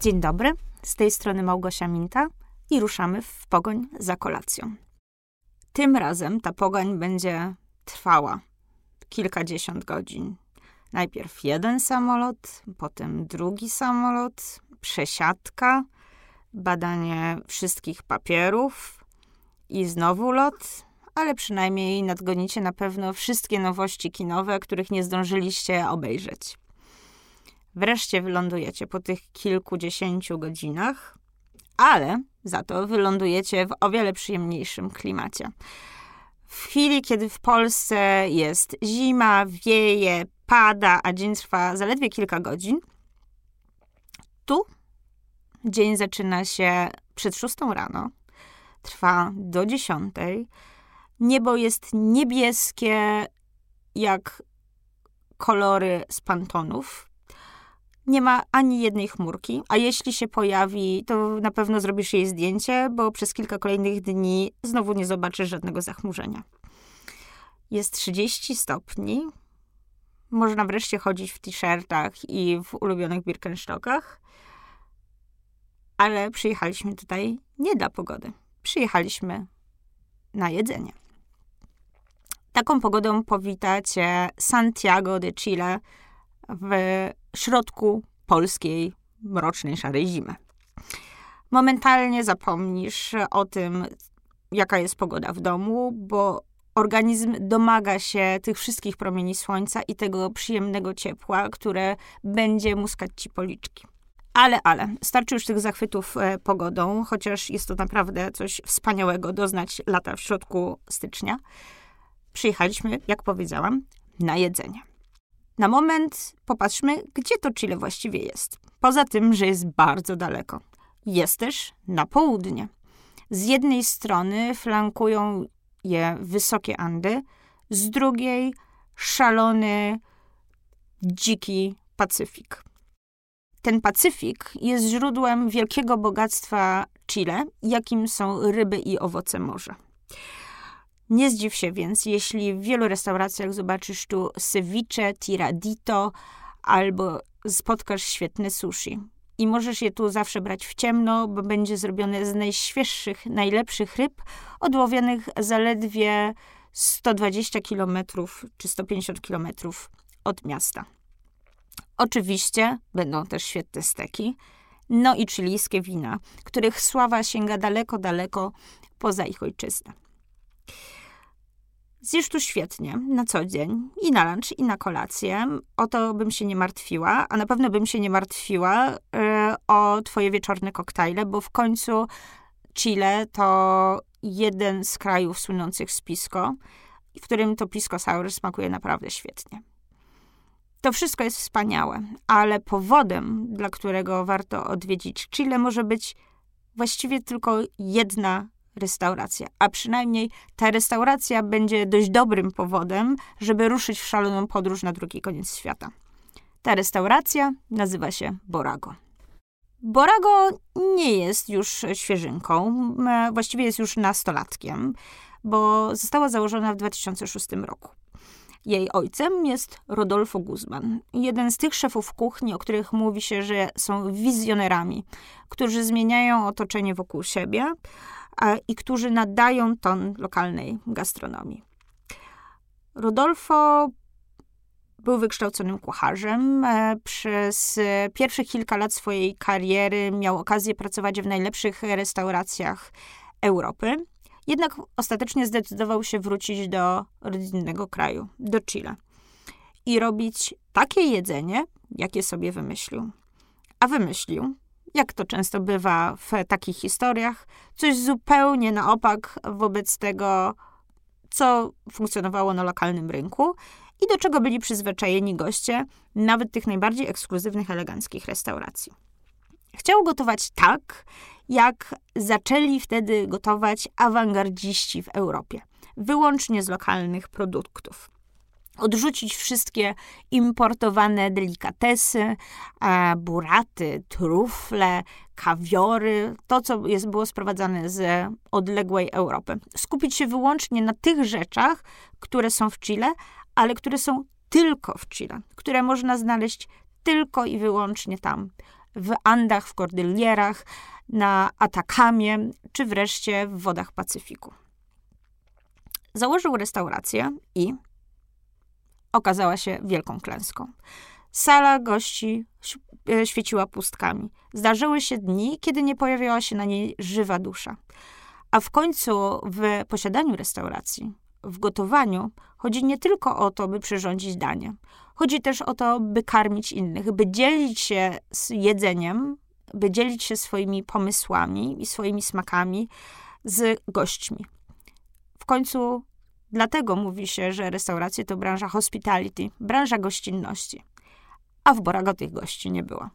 Dzień dobry, z tej strony Małgosia Minta i ruszamy w pogoń za kolacją. Tym razem ta pogoń będzie trwała kilkadziesiąt godzin. Najpierw jeden samolot, potem drugi samolot, przesiadka, badanie wszystkich papierów i znowu lot, ale przynajmniej nadgonicie na pewno wszystkie nowości kinowe, których nie zdążyliście obejrzeć. Wreszcie wylądujecie po tych kilkudziesięciu godzinach, ale za to wylądujecie w o wiele przyjemniejszym klimacie. W chwili, kiedy w Polsce jest zima, wieje, pada, a dzień trwa zaledwie kilka godzin, tu dzień zaczyna się przed 6 rano, trwa do 10. Niebo jest niebieskie jak kolory z pantonów. Nie ma ani jednej chmurki, a jeśli się pojawi, to na pewno zrobisz jej zdjęcie, bo przez kilka kolejnych dni znowu nie zobaczysz żadnego zachmurzenia. Jest 30 stopni. Można wreszcie chodzić w t-shirtach i w ulubionych Birkenstockach. Ale przyjechaliśmy tutaj nie dla pogody. Przyjechaliśmy na jedzenie. Taką pogodą powita cię Santiago de Chile w środku polskiej mrocznej, szarej zimy. Momentalnie zapomnisz o tym, jaka jest pogoda w domu, bo organizm domaga się tych wszystkich promieni słońca i tego przyjemnego ciepła, które będzie muskać ci policzki. Ale, starczy już tych zachwytów pogodą, chociaż jest to naprawdę coś wspaniałego doznać lata w środku stycznia. Przyjechaliśmy, jak powiedziałam, na jedzenie. Na moment popatrzmy, gdzie to Chile właściwie jest. Poza tym, że jest bardzo daleko. Jest też na południe. Z jednej strony flankują je wysokie Andy, z drugiej szalony, dziki Pacyfik. Ten Pacyfik jest źródłem wielkiego bogactwa Chile, jakim są ryby i owoce morza. Nie zdziw się więc, jeśli w wielu restauracjach zobaczysz tu ceviche, tiradito albo spotkasz świetne sushi. I możesz je tu zawsze brać w ciemno, bo będzie zrobione z najświeższych, najlepszych ryb, odłowionych zaledwie 120 km czy 150 km od miasta. Oczywiście będą też świetne steki, no i chilijskie wina, których sława sięga daleko, daleko poza ich ojczyznę. Zjesz tu świetnie, na co dzień, i na lunch, i na kolację. O to bym się nie martwiła, a na pewno bym się nie martwiła o twoje wieczorne koktajle, bo w końcu Chile to jeden z krajów słynących z pisco, w którym to pisco sour smakuje naprawdę świetnie. To wszystko jest wspaniałe, ale powodem, dla którego warto odwiedzić Chile, może być właściwie tylko jedna restauracja, a przynajmniej ta restauracja będzie dość dobrym powodem, żeby ruszyć w szaloną podróż na drugi koniec świata. Ta restauracja nazywa się Borago. Borago nie jest już świeżynką, właściwie jest już nastolatkiem, bo została założona w 2006 roku. Jej ojcem jest Rodolfo Guzman, jeden z tych szefów kuchni, o których mówi się, że są wizjonerami, którzy zmieniają otoczenie wokół siebie i którzy nadają ton lokalnej gastronomii. Rodolfo był wykształconym kucharzem. Przez pierwsze kilka lat swojej kariery miał okazję pracować w najlepszych restauracjach Europy. Jednak ostatecznie zdecydował się wrócić do rodzinnego kraju, do Chile. I robić takie jedzenie, jakie sobie wymyślił. A wymyślił, jak to często bywa w takich historiach, coś zupełnie na opak wobec tego, co funkcjonowało na lokalnym rynku i do czego byli przyzwyczajeni goście, nawet tych najbardziej ekskluzywnych, eleganckich restauracji. Chciał gotować tak, jak zaczęli wtedy gotować awangardziści w Europie, wyłącznie z lokalnych produktów. Odrzucić wszystkie importowane delikatesy, buraty, trufle, kawiory, to co było sprowadzane z odległej Europy. Skupić się wyłącznie na tych rzeczach, które są w Chile, ale które są tylko w Chile, które można znaleźć tylko i wyłącznie tam. w Andach, w Kordylierach, na Atakamie, czy wreszcie w wodach Pacyfiku. Założył restaurację i okazała się wielką klęską. Sala gości świeciła pustkami. Zdarzyły się dni, kiedy nie pojawiała się na niej żywa dusza. A w końcu w posiadaniu restauracji, w gotowaniu, chodzi nie tylko o to, by przyrządzić danie. Chodzi też o to, by karmić innych, by dzielić się z jedzeniem, by dzielić się swoimi pomysłami i swoimi smakami z gośćmi. W końcu dlatego mówi się, że restauracje to branża hospitality, branża gościnności. A w Borago tych gości nie było.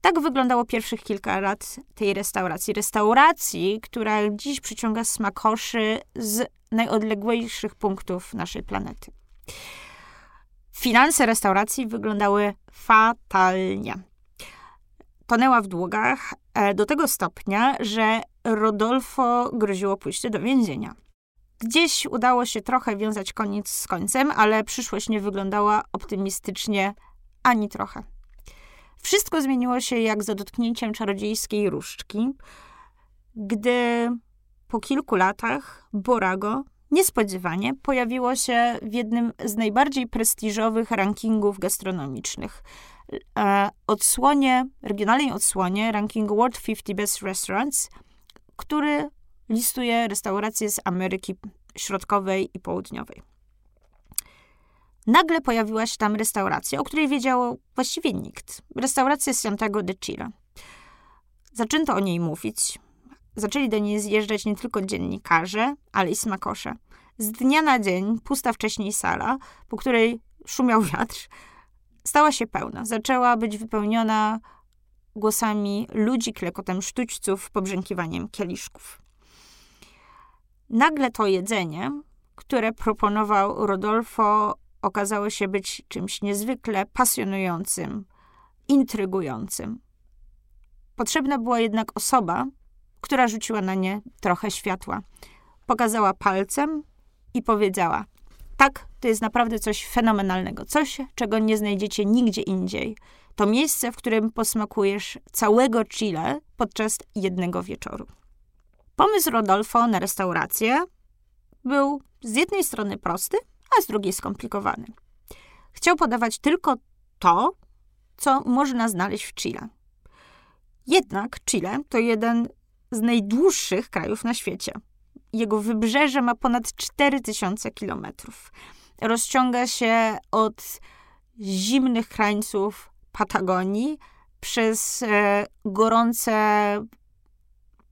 Tak wyglądało pierwszych kilka lat tej restauracji. Restauracji, która dziś przyciąga smakoszy z najodleglejszych punktów naszej planety. Finanse restauracji wyglądały fatalnie. Tonęła w długach do tego stopnia, że Rodolfo groziło pójście do więzienia. Gdzieś udało się trochę wiązać koniec z końcem, ale przyszłość nie wyglądała optymistycznie ani trochę. Wszystko zmieniło się jak za dotknięciem czarodziejskiej różdżki, gdy po kilku latach Borago niespodziewanie pojawiło się w jednym z najbardziej prestiżowych rankingów gastronomicznych. Regionalnej odsłonie rankingu World 50 Best Restaurants, który listuje restauracje z Ameryki Środkowej i Południowej. Nagle pojawiła się tam restauracja, o której wiedział właściwie nikt. Restauracja Santiago de Chile. Zaczęto o niej mówić. Zaczęli do niej zjeżdżać nie tylko dziennikarze, ale i smakosze. Z dnia na dzień pusta wcześniej sala, po której szumiał wiatr, stała się pełna. Zaczęła być wypełniona głosami ludzi, klekotem sztućców, pobrzękiwaniem kieliszków. Nagle to jedzenie, które proponował Rodolfo, okazało się być czymś niezwykle pasjonującym, intrygującym. Potrzebna była jednak osoba, która rzuciła na nie trochę światła. Pokazała palcem i powiedziała: tak, to jest naprawdę coś fenomenalnego, coś, czego nie znajdziecie nigdzie indziej. To miejsce, w którym posmakujesz całego Chile podczas jednego wieczoru. Pomysł Rodolfo na restaurację był z jednej strony prosty, a z drugiej skomplikowany. Chciał podawać tylko to, co można znaleźć w Chile. Jednak Chile to jeden z najdłuższych krajów na świecie. Jego wybrzeże ma ponad 4000 kilometrów. Rozciąga się od zimnych krańców Patagonii przez gorące,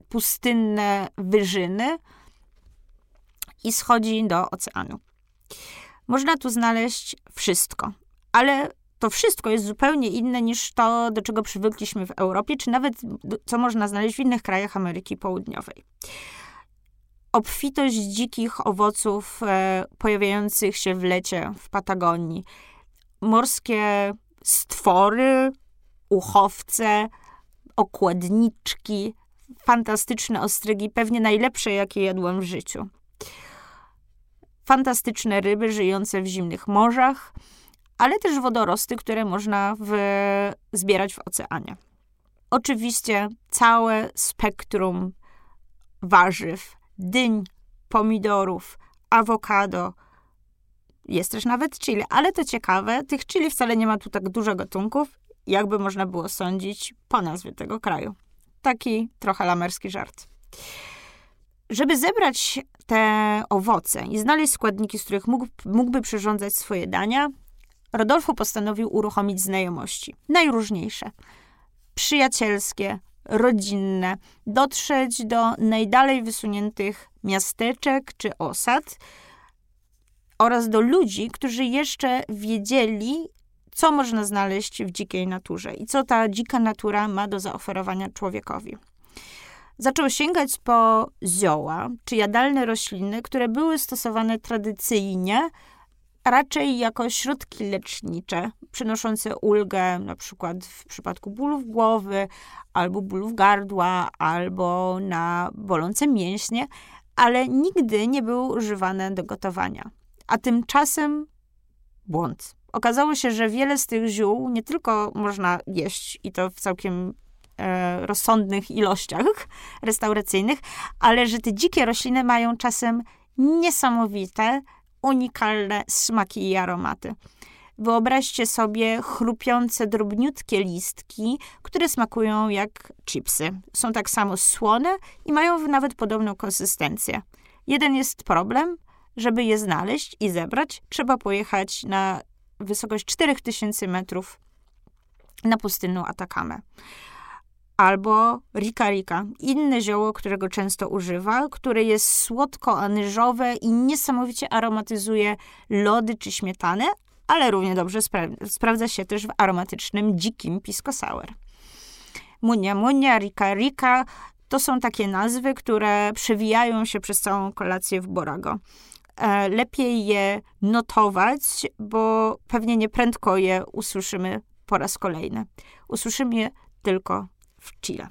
pustynne wyżyny i schodzi do oceanu. Można tu znaleźć wszystko, ale to wszystko jest zupełnie inne niż to, do czego przywykliśmy w Europie, czy nawet co można znaleźć w innych krajach Ameryki Południowej. Obfitość dzikich owoców pojawiających się w lecie w Patagonii, morskie stwory, uchowce, okładniczki, fantastyczne ostrygi, pewnie najlepsze, jakie jadłam w życiu. Fantastyczne ryby żyjące w zimnych morzach, ale też wodorosty, które można zbierać w oceanie. Oczywiście całe spektrum warzyw, dyń, pomidorów, awokado. Jest też nawet chili, ale to ciekawe, tych chili wcale nie ma tu tak dużo gatunków, jakby można było sądzić po nazwie tego kraju. Taki trochę lamerski żart. Żeby zebrać te owoce i znaleźć składniki, z których mógłby przyrządzać swoje dania, Rodolfo postanowił uruchomić znajomości. Najróżniejsze. Przyjacielskie, rodzinne. Dotrzeć do najdalej wysuniętych miasteczek czy osad oraz do ludzi, którzy jeszcze wiedzieli, co można znaleźć w dzikiej naturze i co ta dzika natura ma do zaoferowania człowiekowi. Zaczął sięgać po zioła czy jadalne rośliny, które były stosowane tradycyjnie, raczej jako środki lecznicze, przynoszące ulgę na przykład w przypadku bólów głowy, albo bólów gardła, albo na bolące mięśnie, ale nigdy nie były używane do gotowania. A tymczasem błąd. Okazało się, że wiele z tych ziół nie tylko można jeść i to w całkiem rozsądnych ilościach restauracyjnych, ale że te dzikie rośliny mają czasem niesamowite, unikalne smaki i aromaty. Wyobraźcie sobie chrupiące, drobniutkie listki, które smakują jak chipsy. Są tak samo słone i mają nawet podobną konsystencję. Jeden jest problem, żeby je znaleźć i zebrać, trzeba pojechać na wysokość 4000 metrów na pustynną Atakamę. Albo rika rika, inne zioło, którego często używa, które jest słodko-anyżowe i niesamowicie aromatyzuje lody czy śmietanę, ale równie dobrze sprawdza się też w aromatycznym, dzikim pisco sour. Munia munia, rika rika to są takie nazwy, które przewijają się przez całą kolację w Borago. Lepiej je notować, bo pewnie nieprędko je usłyszymy po raz kolejny. Usłyszymy je tylko w Chile.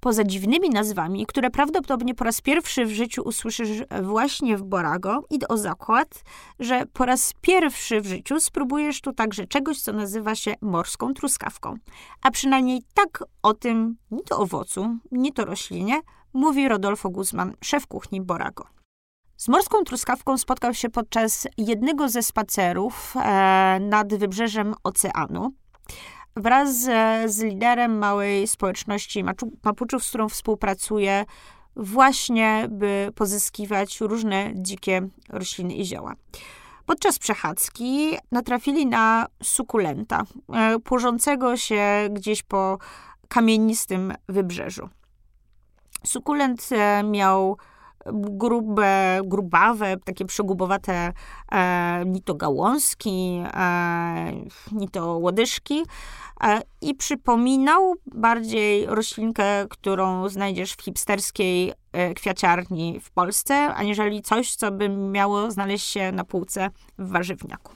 Poza dziwnymi nazwami, które prawdopodobnie po raz pierwszy w życiu usłyszysz właśnie w Borago, idę o zakład, że po raz pierwszy w życiu spróbujesz tu także czegoś, co nazywa się morską truskawką. A przynajmniej tak o tym, nie to owocu, nie to roślinie, mówi Rodolfo Guzman, szef kuchni Borago. Z morską truskawką spotkał się podczas jednego ze spacerów nad wybrzeżem oceanu. Wraz z liderem małej społeczności Mapuchów, z którą współpracuje, właśnie by pozyskiwać różne dzikie rośliny i zioła. Podczas przechadzki natrafili na sukulenta, płożącego się gdzieś po kamienistym wybrzeżu. Sukulent miał grubawe, takie przegubowate ni to gałązki, ni to łodyżki i przypominał bardziej roślinkę, którą znajdziesz w hipsterskiej kwiaciarni w Polsce, aniżeli coś, co by miało znaleźć się na półce w warzywniaku.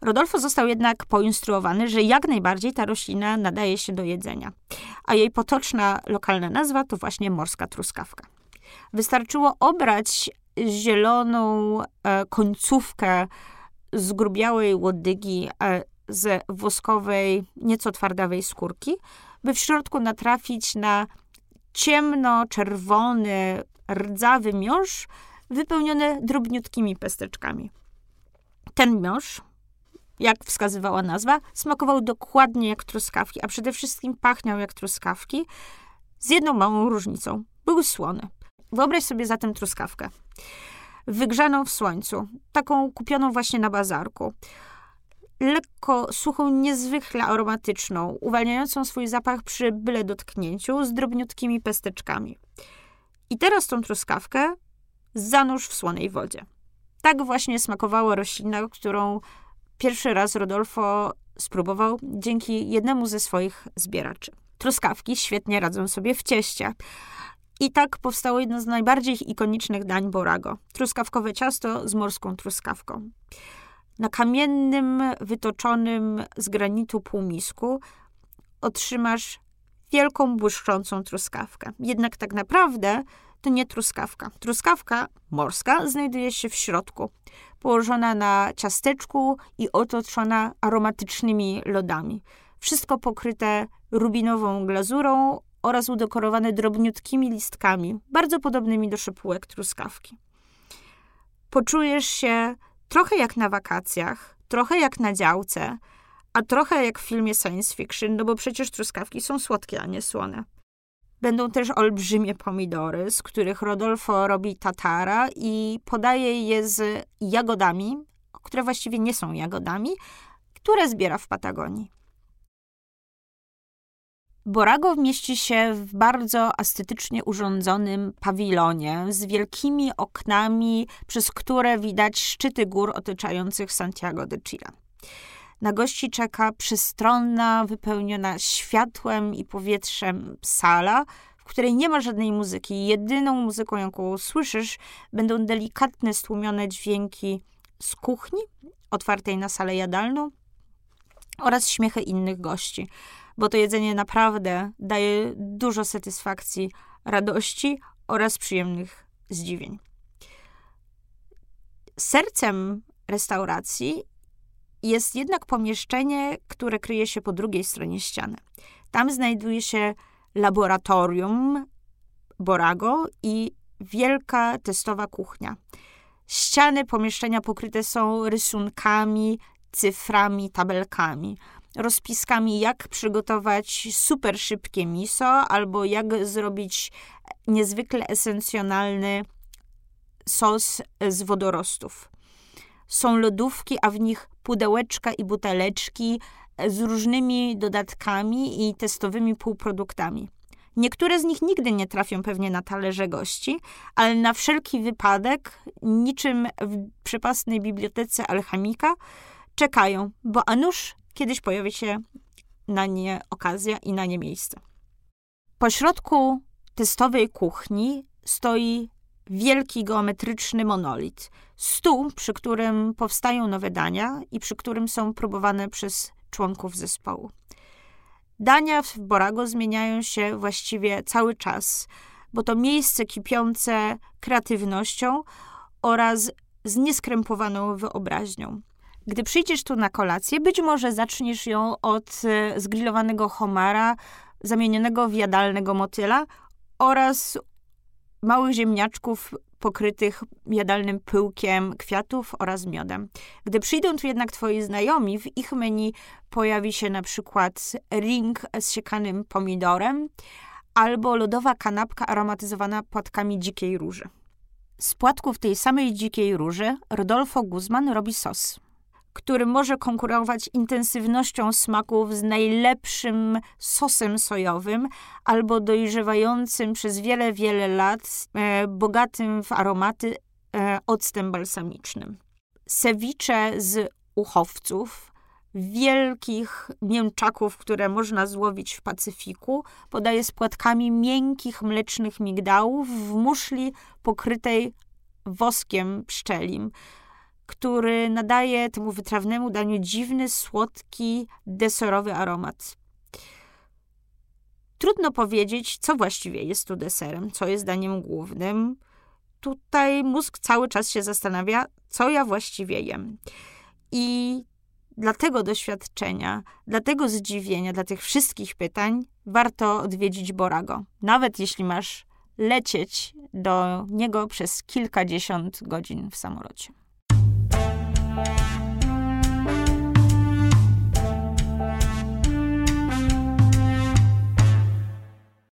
Rodolfo został jednak poinstruowany, że jak najbardziej ta roślina nadaje się do jedzenia, a jej potoczna lokalna nazwa to właśnie morska truskawka. Wystarczyło obrać zieloną końcówkę zgrubiałej łodygi z woskowej, nieco twardawej skórki, by w środku natrafić na ciemno-czerwony, rdzawy miąższ wypełniony drobniutkimi pesteczkami. Ten miąższ, jak wskazywała nazwa, smakował dokładnie jak truskawki, a przede wszystkim pachniał jak truskawki z jedną małą różnicą. Był słony. Wyobraź sobie zatem truskawkę, wygrzaną w słońcu, taką kupioną właśnie na bazarku, lekko suchą, niezwykle aromatyczną, uwalniającą swój zapach przy byle dotknięciu, z drobniutkimi pesteczkami. I teraz tą truskawkę zanurz w słonej wodzie. Tak właśnie smakowała roślina, którą pierwszy raz Rodolfo spróbował dzięki jednemu ze swoich zbieraczy. Truskawki świetnie radzą sobie w cieście. I tak powstało jedno z najbardziej ikonicznych dań Borago. Truskawkowe ciasto z morską truskawką. Na kamiennym, wytoczonym z granitu półmisku otrzymasz wielką, błyszczącą truskawkę. Jednak tak naprawdę to nie truskawka. Truskawka morska znajduje się w środku, położona na ciasteczku i otoczona aromatycznymi lodami. Wszystko pokryte rubinową glazurą oraz udekorowane drobniutkimi listkami, bardzo podobnymi do szypułek truskawki. Poczujesz się trochę jak na wakacjach, trochę jak na działce, a trochę jak w filmie science fiction, no bo przecież truskawki są słodkie, a nie słone. Będą też olbrzymie pomidory, z których Rodolfo robi tatara i podaje je z jagodami, które właściwie nie są jagodami, które zbiera w Patagonii. Borago mieści się w bardzo estetycznie urządzonym pawilonie z wielkimi oknami, przez które widać szczyty gór otaczających Santiago de Chile. Na gości czeka przestronna, wypełniona światłem i powietrzem sala, w której nie ma żadnej muzyki. Jedyną muzyką, jaką słyszysz, będą delikatne, stłumione dźwięki z kuchni, otwartej na salę jadalną oraz śmiechy innych gości. Bo to jedzenie naprawdę daje dużo satysfakcji, radości oraz przyjemnych zdziwień. Sercem restauracji Jest jednak pomieszczenie, które kryje się po drugiej stronie ściany. Tam znajduje się laboratorium Borago i wielka testowa kuchnia. Ściany pomieszczenia pokryte są rysunkami, cyframi, tabelkami, rozpiskami, jak przygotować super szybkie miso albo jak zrobić niezwykle esencjonalny sos z wodorostów. Są lodówki, a w nich pudełeczka i buteleczki z różnymi dodatkami i testowymi półproduktami. Niektóre z nich nigdy nie trafią pewnie na talerze gości, ale na wszelki wypadek, niczym w przepastnej bibliotece alchemika, czekają, bo a nuż kiedyś pojawi się na nie okazja i na nie miejsce. Pośrodku testowej kuchni stoi wielki geometryczny monolit. Stół, przy którym powstają nowe dania i przy którym są próbowane przez członków zespołu. Dania w Borago zmieniają się właściwie cały czas, bo to miejsce kipiące kreatywnością oraz z nieskrępowaną wyobraźnią. Gdy przyjdziesz tu na kolację, być może zaczniesz ją od zgrillowanego homara, zamienionego w jadalnego motyla oraz małych ziemniaczków pokrytych jadalnym pyłkiem kwiatów oraz miodem. Gdy przyjdą tu jednak twoi znajomi, w ich menu pojawi się na przykład ring z siekanym pomidorem albo lodowa kanapka aromatyzowana płatkami dzikiej róży. Z płatków tej samej dzikiej róży Rodolfo Guzman robi sos, który może konkurować intensywnością smaków z najlepszym sosem sojowym albo dojrzewającym przez wiele, wiele lat, bogatym w aromaty octem balsamicznym. Sewicze z uchowców, wielkich mięczaków, które można złowić w Pacyfiku, podaje z płatkami miękkich, mlecznych migdałów w muszli pokrytej woskiem pszczelim, który nadaje temu wytrawnemu daniu dziwny, słodki, deserowy aromat. Trudno powiedzieć, co właściwie jest tu deserem, co jest daniem głównym. Tutaj mózg cały czas się zastanawia, co ja właściwie jem. I dla tego doświadczenia, dla tego zdziwienia, dla tych wszystkich pytań warto odwiedzić Borago. Nawet jeśli masz lecieć do niego przez kilkadziesiąt godzin w samolocie.